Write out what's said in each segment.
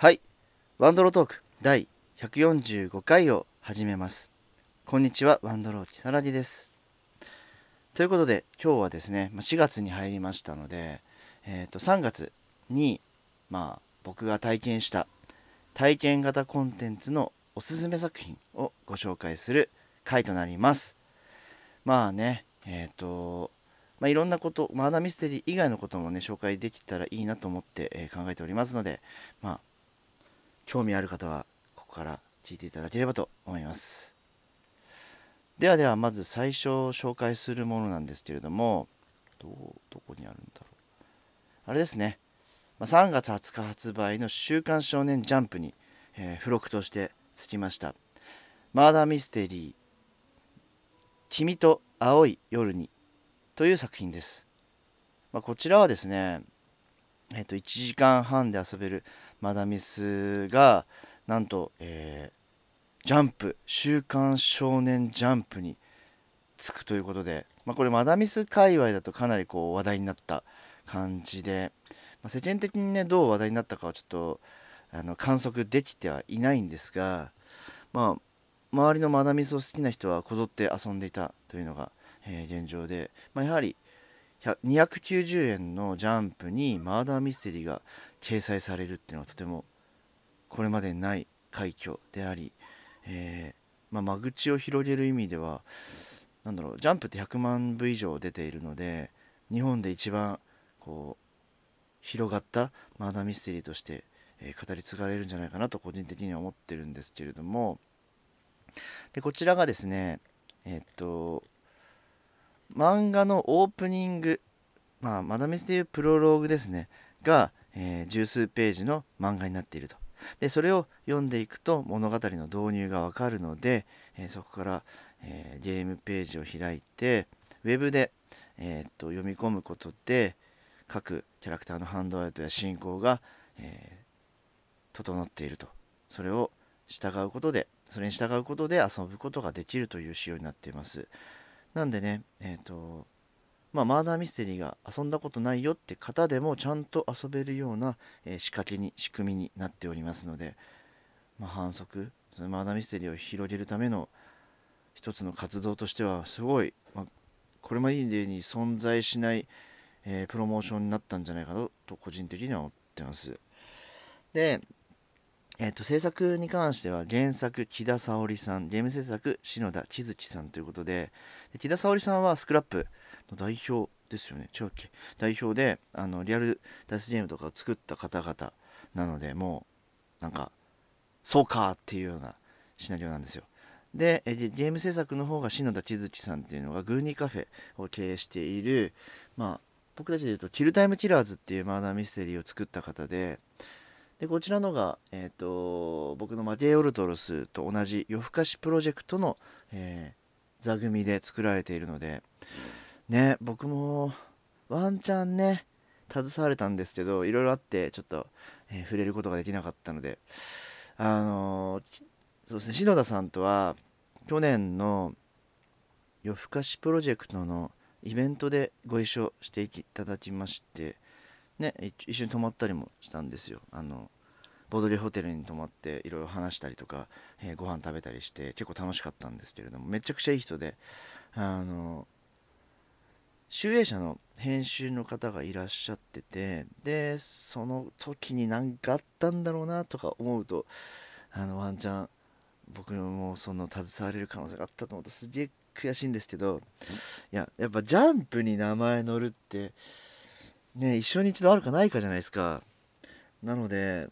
はい、ワンドロトーク第145回を始めます。こんにちは、ワンドロー木更木です。ということで今日はですね、4月に入りましたので、3月に、僕が体験した体験型コンテンツのおすすめ作品をご紹介する回となります。いろんなこと、マーダーミステリー以外のこともね、紹介できたらいいなと思って、考えておりますので、興味ある方はここから聞いていただければと思います。ではまず最初紹介するものなんですけれども、どこにあるんだろう。あれですね、3月20日発売の週刊少年ジャンプに、付録としてつきました。マーダーミステリー、君と青い夜にという作品です。こちらはですね、1時間半で遊べるマダミスがなんと、ジャンプ週刊少年ジャンプにつくということで、これマダミス界隈だとかなりこう話題になった感じで、世間的にね、どう話題になったかはちょっと観測できてはいないんですが、周りのマダミスを好きな人はこぞって遊んでいたというのが現状で、やはり290円のジャンプにマーダーミステリーが掲載されるっていうのはとてもこれまでない快挙であり、間口を広げる意味ではジャンプって100万部以上出ているので、日本で一番こう広がったマーダーミステリーとして、語り継がれるんじゃないかなと個人的には思ってるんですけれども、でこちらがですね、漫画のオープニング、マダミスというプロローグですねが、十数ページの漫画になっていると。でそれを読んでいくと物語の導入がわかるので、そこから、ゲームページを開いてウェブで、読み込むことで各キャラクターのハンドアウトや進行が、整っていると。それに従うことで遊ぶことができるという仕様になっています。なんでね、マーダーミステリーが遊んだことないよって方でもちゃんと遊べるような、仕組みになっておりますので、反則、そのマーダーミステリーを広げるための一つの活動としてはすごい、これまでに存在しない、プロモーションになったんじゃないかと個人的には思ってます。で、制作に関しては原作木田沙織さん、ゲーム制作篠田千月さんということで、木田沙織さんはスクラップの代表ですよね。代表でリアルダスゲームとかを作った方々なので、もうそうかっていうようなシナリオなんですよ。でゲーム制作の方が篠田千月さんっていうのがグルニカフェを経営している、僕たちでいうとキルタイムキラーズっていうマーダーミステリーを作った方で、こちらのが、僕のマゲイオルトロスと同じ夜更かしプロジェクトの、座組で作られているので、僕もワンチャン携われたんですけど、いろいろあってちょっと、触れることができなかったので、そうですね、篠田さんとは去年の夜更かしプロジェクトのイベントでご一緒していただきまして一緒に泊まったりもしたんですよ。ボードゲーホテルに泊まっていろいろ話したりとか、ご飯食べたりして結構楽しかったんですけれども、めちゃくちゃいい人で、集英社の編集の方がいらっしゃってて、でその時に何かあったんだろうなとか思うと、ワンチャン僕もその携われる可能性があったと思うとすげえ悔しいんですけど、やっぱジャンプに名前載るって一生に一度あるかないかじゃないですか。なので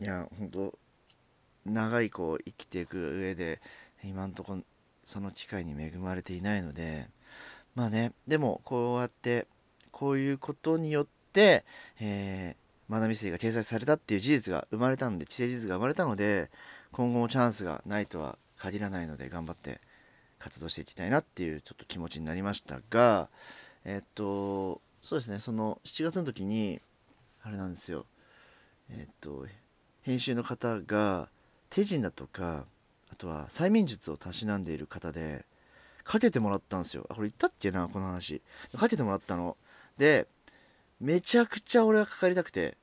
本当長い生きていく上で今んとこその機会に恵まれていないので、でもこうやってこういうことによって、マダミステリーが掲載されたっていう事実が生まれたので、既成事実が生まれたので、今後もチャンスがないとは限らないので頑張って活動していきたいなっていうちょっと気持ちになりましたが、そうですね、その7月の時にあれなんですよ、編集の方が手品だとか、あとは催眠術をたしなんでいる方でかけてもらったんですよ。これ言ったっけな、この話かけてもらったので、めちゃくちゃ俺はかかりたくて、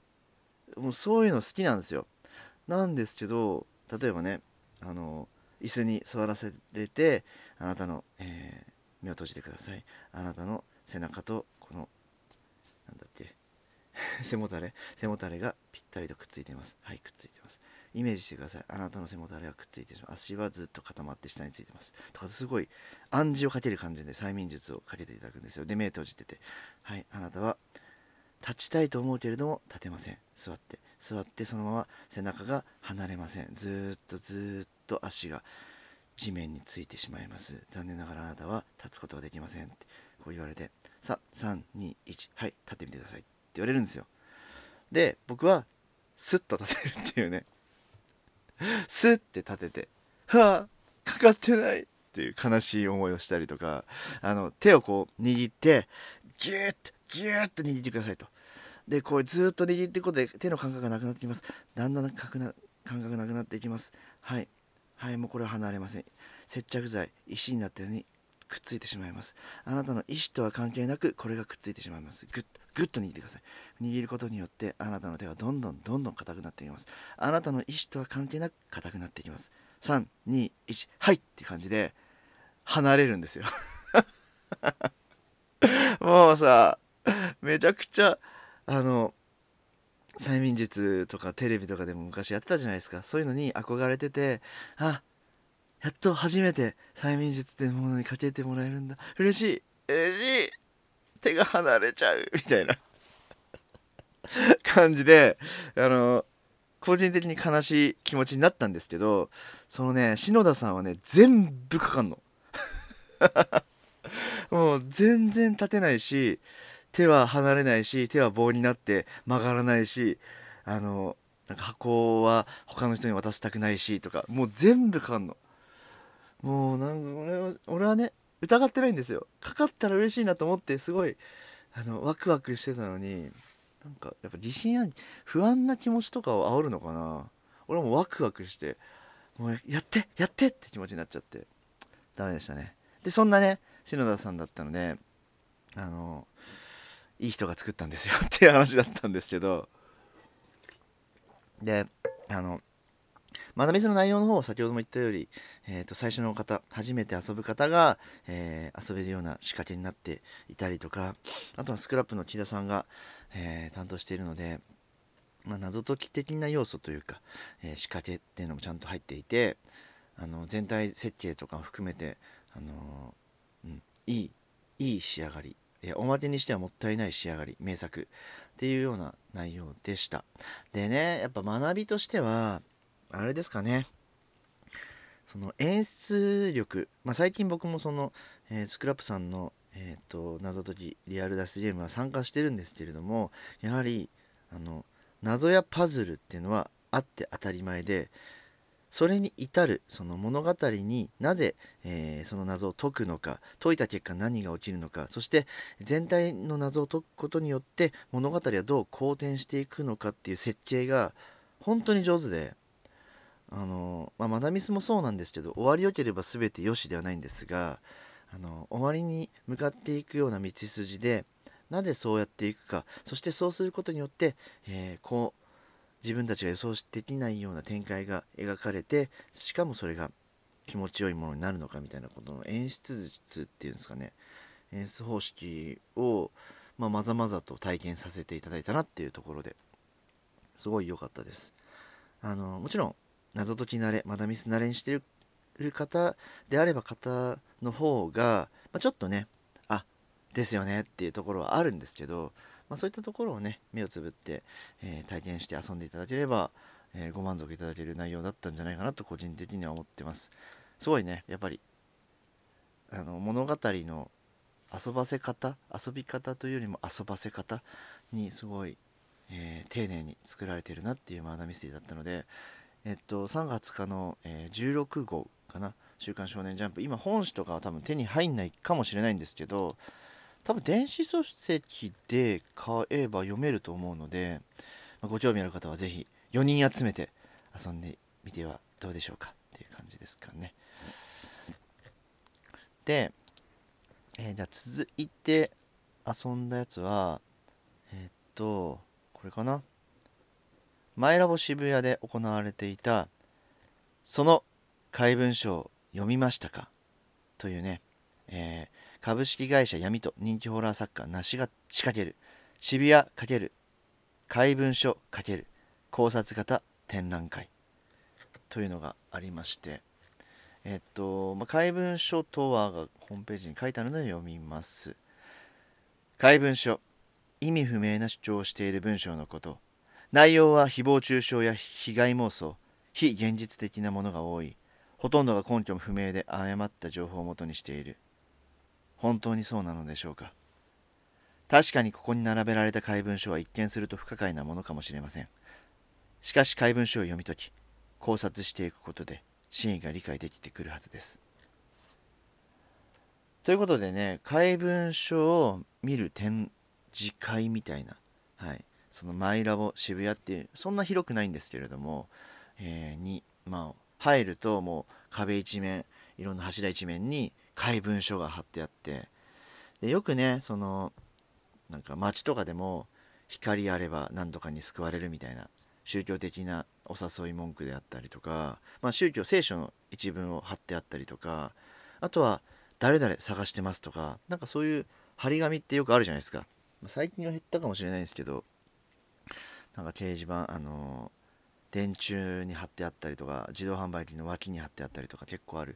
もうそういうの好きなんですよ。なんですけど、例えばね、椅子に座らせれて、あなたの、目を閉じてください。あなたの背中とこのなんだっけ背もたれがぴったりとくっついています。はい、くっついてます。イメージしてください。あなたの背もたれがくっついています。足はずっと固まって下についてます。とかすごい暗示をかける感じで催眠術をかけていただくんですよ。で、目を閉じてて、はい、あなたは立ちたいと思うけれども立てません。座ってそのまま背中が離れません。ずっと足が地面についてしまいます。残念ながらあなたは立つことはできませんってこう言われて、さあ 3,2,1 はい立ってみてくださいって言われるんですよ。で僕はスッと立てるっていうねスッて立てて、はぁかかってないっていう悲しい思いをしたりとか、手をこう握ってギューッと握ってくださいと。でこうずっと握っていくことで手の感覚がなくなってきます。だんだん感覚がなくなっていきます。はいはい、もうこれは離れません。接着剤、石になったようにくっついてしまいます。あなたの意思とは関係なくこれがくっついてしまいます。グッと握ってください。握ることによってあなたの手はどんどん硬くなっていきます。あなたの意思とは関係なく硬くなっていきます。 3,2,1 はいって感じで離れるんですよもうさ、めちゃくちゃ催眠術とかテレビとかでも昔やってたじゃないですか。そういうのに憧れてて、あ、やっと初めて催眠術っていうものにかけてもらえるんだ、嬉しい、手が離れちゃうみたいな感じで個人的に悲しい気持ちになったんですけど、そのね篠田さんはね全部かかんのもう全然立てないし手は離れないし、手は棒になって曲がらないし、なんか箱は他の人に渡したくないしとか、もう全部かかんの。もうなんか俺はね疑ってないんですよ。かかったら嬉しいなと思ってすごいワクワクしてたのに、なんかやっぱ疑心暗鬼、不安な気持ちとかを煽るのかな。俺はもうワクワクしてもうやってって気持ちになっちゃってダメでしたね。でそんなね篠田さんだったのでいい人が作ったんですよっていう話だったんですけど、で学びの内容の方を先ほども言ったより、最初の方、初めて遊ぶ方が、遊べるような仕掛けになっていたりとか、あとはスクラップの木田さんが、担当しているので、まあ、謎解き的な要素というか、仕掛けっていうのもちゃんと入っていて、全体設計とかを含めて、いい仕上がり、おまけにしてはもったいない仕上がり、名作っていうような内容でした。でね、やっぱ学びとしてはあれですかね、その演出力、最近僕もその、スクラップさんの、謎解きリアル脱出ゲームは参加してるんですけれども、やはり謎やパズルっていうのはあって当たり前で、それに至るその物語になぜ、その謎を解くのか、解いた結果何が起きるのか、そして全体の謎を解くことによって物語はどう好転していくのかっていう設計が本当に上手で、マダミスもそうなんですけど、終わりよければ全てよしではないんですが、終わりに向かっていくような道筋でなぜそうやっていくか、そしてそうすることによって、自分たちが予想できないような展開が描かれて、しかもそれが気持ちよいものになるのかみたいなことの演出術っていうんですかね、演出方式を、まざまざと体験させていただいたなっていうところですごい良かったです。もちろん謎解き慣れ、まだミス慣れにしてる方であれば方の方が、ちょっとねですよねっていうところはあるんですけど、そういったところをね目をつぶって、体験して遊んでいただければ、ご満足いただける内容だったんじゃないかなと個人的には思ってます。すごいね、やっぱり物語の遊び方というよりも遊ばせ方にすごい、丁寧に作られてるなっていうマナミステリーだったので、3月20日の、16号かな、週刊少年ジャンプ、今本誌とかは多分手に入んないかもしれないんですけど、多分電子書籍で買えば読めると思うので、ご興味ある方はぜひ4人集めて遊んでみてはどうでしょうかっていう感じですかね。で、じゃあ続いて遊んだやつはこれかな、マイラボ渋谷で行われていたその怪文書を読みましたかというね、株式会社闇と人気ホラー作家梨が仕掛ける渋谷×怪文書×考察型展覧会というのがありまして、怪文書とはがホームページに書いてあるので読みます。怪文書、意味不明な主張をしている文章のこと。内容は誹謗中傷や被害妄想、非現実的なものが多い。ほとんどが根拠不明で誤った情報を元にしている。本当にそうなのでしょうか。確かにここに並べられた怪文書は一見すると不可解なものかもしれません。しかし怪文書を読み解き、考察していくことで真意が理解できてくるはずです。ということでね、怪文書を見る展示会みたいな、そのマイラボ渋谷っていう、そんな広くないんですけれども、入るともう壁一面、いろんな柱一面に怪文書が貼ってあって、でよくね、そのなんか街とかでも光あれば何とかに救われるみたいな宗教的なお誘い文句であったりとか、宗教聖書の一文を貼ってあったりとか、あとは誰々探してますとか、なんかそういう貼り紙ってよくあるじゃないですか。最近は減ったかもしれないんですけど、なんか掲示板、電柱に貼ってあったりとか、自動販売機の脇に貼ってあったりとか結構ある。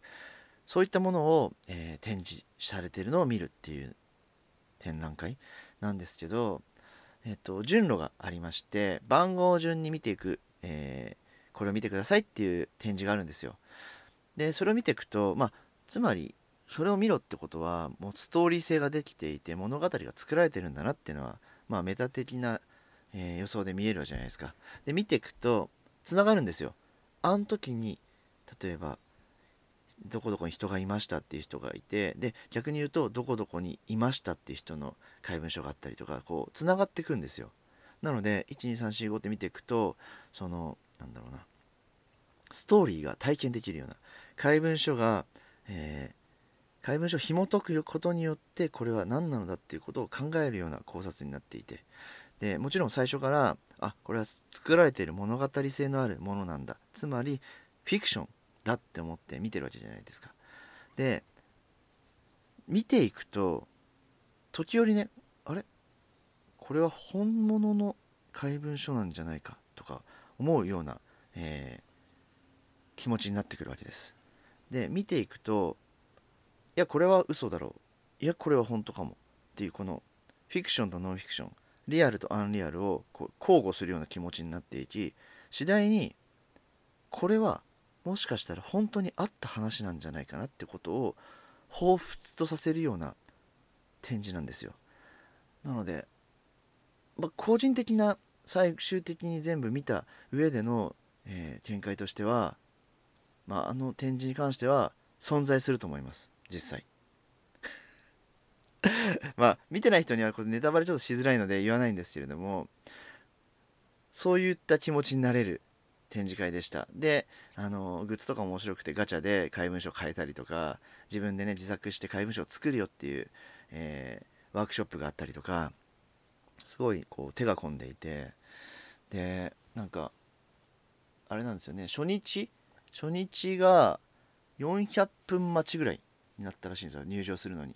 そういったものを、展示されているのを見るっていう展覧会なんですけど、順路がありまして、番号順に見ていく、これを見てくださいっていう展示があるんですよ。でそれを見ていくと、つまりそれを見ろってことはもうストーリー性ができていて物語が作られてるんだなっていうのは、メタ的な、予想で見えるわけじゃないですか。で見ていくとつながるんですよ。あの時に例えばどこどこに人がいましたっていう人がいて、で逆に言うとどこどこにいましたっていう人の怪文書があったりとか、こうつながっていくんですよ。なので 1,2,3,4,5 って見ていくと、そのなんだろうな、ストーリーが体験できるような怪文書が、怪文書を紐解くことによってこれは何なのだっていうことを考えるような考察になっていて、でもちろん最初からこれは作られている物語性のあるものなんだ、つまりフィクションだって思って見てるわけじゃないですか。で見ていくと時折ね、これは本物の怪文書なんじゃないかとか思うような、気持ちになってくるわけです。で見ていくと、いやこれは嘘だろう、いやこれは本当かもっていう、このフィクションとノンフィクション、リアルとアンリアルをこう交互するような気持ちになっていき、次第にこれはもしかしたら本当にあった話なんじゃないかなってことを彷彿とさせるような展示なんですよ。なので、個人的な最終的に全部見た上での、見解としては、あの展示に関しては存在すると思います、実際。見てない人にはこれネタバレちょっとしづらいので言わないんですけれども、そういった気持ちになれる展示会でした。でグッズとか面白くて、ガチャで怪文書を変えたりとか、自分でね自作して怪文書を作るよっていう、ワークショップがあったりとか、すごいこう手が込んでいて、でなんかあれなんですよね、初日が400分待ちぐらいになったらしいんですよ、入場するのに。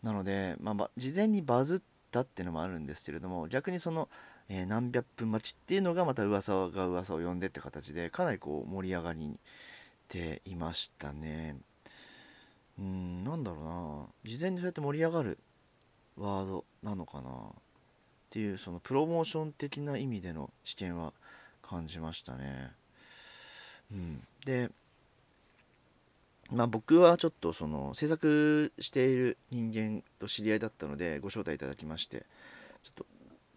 なので、事前にバズったっていうのもあるんですけれども、逆にその何百分待ちっていうのがまた噂が噂を呼んでって形で、かなりこう盛り上がりていましたね。なんだろうな、事前にそうやって盛り上がるワードなのかなっていう、そのプロモーション的な意味での知見は感じましたね。で僕はちょっとその制作している人間と知り合いだったのでご招待いただきまして、ちょっと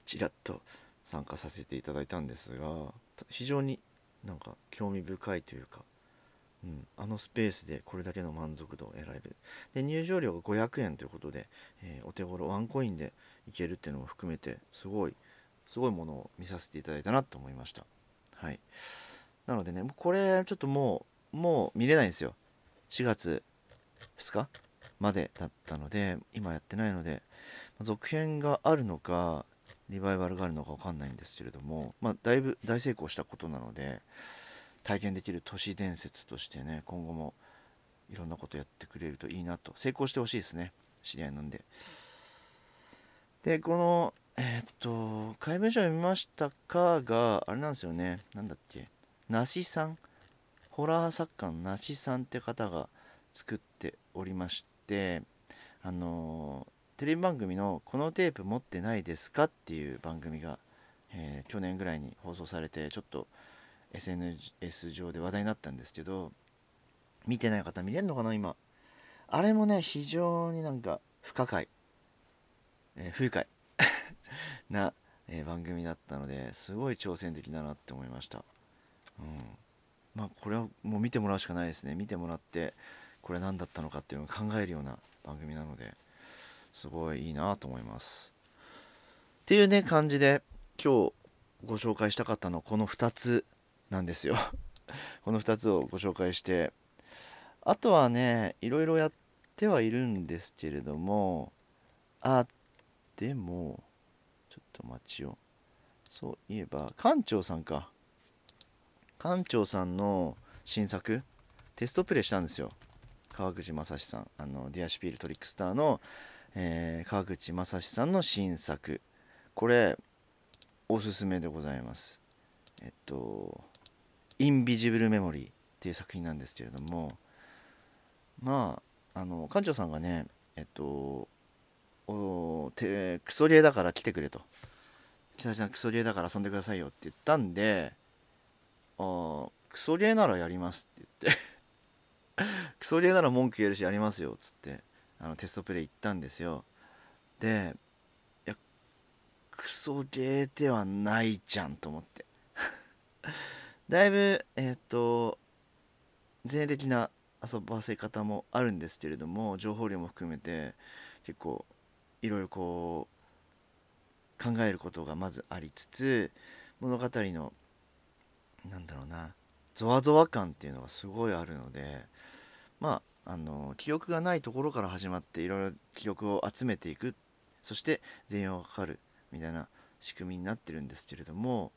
ちらっと参加させていただいたんですが、非常になんか興味深いというか、あのスペースでこれだけの満足度を得られる。で入場料が500円ということで、お手頃ワンコインで行けるっていうのも含めて、すごいものを見させていただいたなと思いました。なのでね、これちょっともう見れないんですよ。4月2日までだったので今やってないので、続編があるのかリバイバルがあるのか分かんないんですけれども、まあ、だいぶ大成功したことなので、体験できる都市伝説としてね、今後もいろんなことやってくれるといいなと。成功してほしいですね、知り合いなんで。で、この怪文書を見ましたかがあれなんですよね、なんだっけ、なしさん、ホラー作家のなしさんって方が作っておりまして、テレビ番組のこのテープ持ってないですかっていう番組が、去年ぐらいに放送されて、ちょっと SNS 上で話題になったんですけど、見てない方見れるのかな今。あれもね、非常になんか不可解、不愉快な、番組だったので、すごい挑戦的だなって思いました。まあこれはもう見てもらうしかないですね。見てもらって、これ何だったのかっていうのを考えるような番組なので、すごいいいなと思いますっていうね感じで、今日ご紹介したかったのはこの2つなんですよこの2つをご紹介して、あとはね、いろいろやってはいるんですけれども、でもちょっと待ちよ。そういえば館長さんか、館長さんの新作テストプレイしたんですよ、川口正史さん、ディアシピールトリックスターの、川口正史さんの新作、これおすすめでございます。インビジブルメモリーっていう作品なんですけれども、まあ館長さんがね、クソゲーだから来てくれと、北橋さんクソゲーだから遊んでくださいよって言ったんで、クソゲーならやりますって言ってクソゲーなら文句言えるしやりますよっつって、テストプレイ行ったんですよ。で、いやクソゲーではないじゃんと思ってだいぶ前衛的な遊ばせ方もあるんですけれども、情報量も含めて結構いろいろこう考えることがまずありつつ、物語のなんだろうな、ゾワゾワ感っていうのがすごいあるので、まあ記憶がないところから始まって、いろいろ記憶を集めていく、そして全容がかかるみたいな仕組みになってるんですけれども、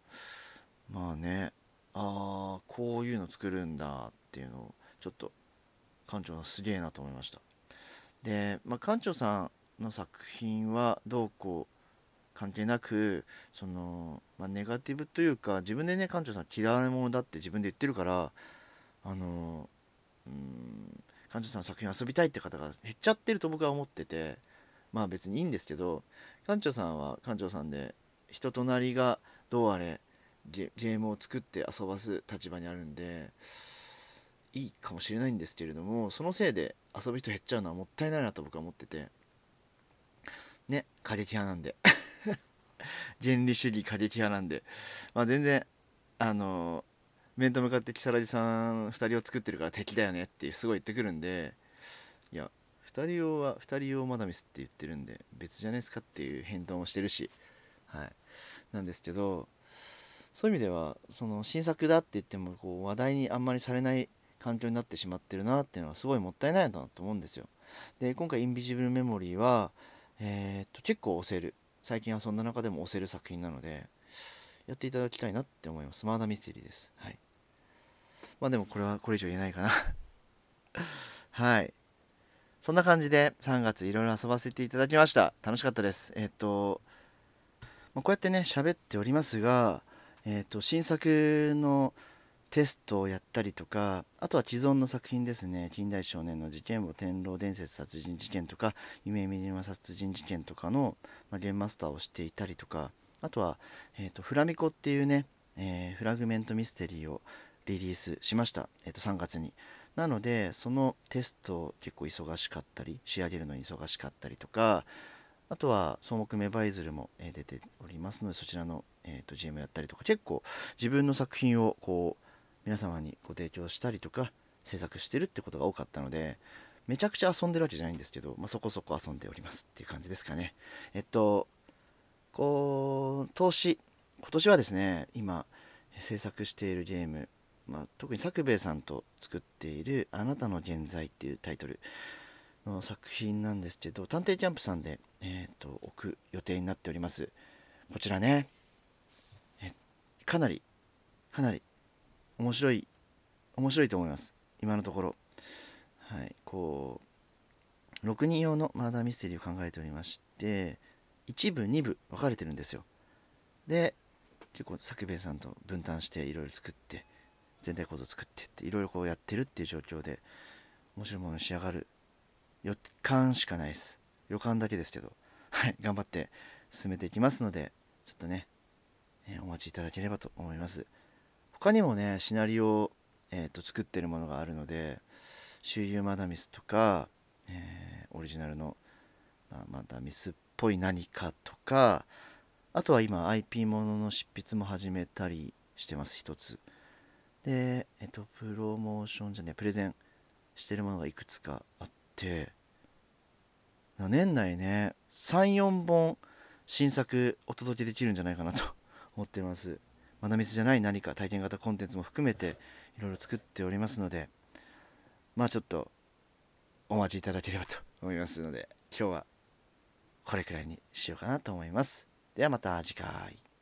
まあね、こういうの作るんだっていうのをちょっと館長のすげえなと思いました。で、まあ、館長さんの作品はどうこう関係なく、その、まあ、ネガティブというか、自分でね、館長さん嫌われ者だって自分で言ってるから、館長さんの作品遊びたいって方が減っちゃってると僕は思ってて、まあ別にいいんですけど、館長さんは館長さんで、人となりがどうあれ ゲームを作って遊ばす立場にあるんでいいかもしれないんですけれども、そのせいで遊ぶ人減っちゃうのはもったいないなと僕は思っててね、過激派なんで原理主義過激派なんで、まあ全然面と向かって木更津さん2人を作ってるから敵だよねってすごい言ってくるんで、いや2人用マダミスって言ってるんで別じゃないですかっていう返答もしてるし、はい、なんですけど、そういう意味ではその新作だって言ってもこう話題にあんまりされない環境になってしまってるなっていうのはすごいもったいないなと思うんですよ。で、今回インビジブルメモリーは、結構押せる、最近遊んだ中でも押せる作品なのでやっていただきたいなって思います。マーダーミステリーです、はい、まあでもこれはこれ以上言えないかなはい、そんな感じで3月いろいろ遊ばせていただきました。楽しかったです。まあ、こうやってね喋っておりますが、新作のテストをやったりとか、あとは既存の作品ですね、近代少年の事件簿、天狼伝説殺人事件とか、夢見島殺人事件とかの、まあ、ゲームマスターをしていたりとか、あとは、フラミコっていうね、フラグメントミステリーをリリースしました、3月に。なのでそのテスト結構忙しかったり、仕上げるのに忙しかったりとか、あとは草木芽生えずるも出ておりますので、そちらの、GM やったりとか、結構自分の作品をこう皆様にご提供したりとか制作してるってことが多かったので、めちゃくちゃ遊んでるわけじゃないんですけど、まあ、そこそこ遊んでおりますっていう感じですかね。今年はですね、今制作しているゲーム、まあ、特に作兵衛さんと作っているあなたの現在っていうタイトルの作品なんですけど、探偵キャンプさんで、置く予定になっております。こちらね、かなり面白いと思います、今のところ。はい、こう6人用のマーダーミステリーを考えておりまして、1部2部分かれてるんですよ。で結構作兵衛さんと分担していろいろ作って全体構造作ってっていろいろこうやってるっていう状況で、面白いものに仕上がる予感しかないです。予感だけですけど、はい、頑張って進めていきますので、ちょっとね、お待ちいただければと思います。他にもねシナリオを、作ってるものがあるので、周遊マダミスとか、オリジナルの、マダミスっぽい何かとか、あとは今 IP ものの執筆も始めたりしてます、一つで。プロモーションじゃね、プレゼンしてるものがいくつかあって、年内ね 3,4 本新作お届けできるんじゃないかなと思ってます。マダミスじゃない何か体験型コンテンツも含めていろいろ作っておりますので、ちょっとお待ちいただければと思いますので、今日はこれくらいにしようかなと思います。ではまた次回。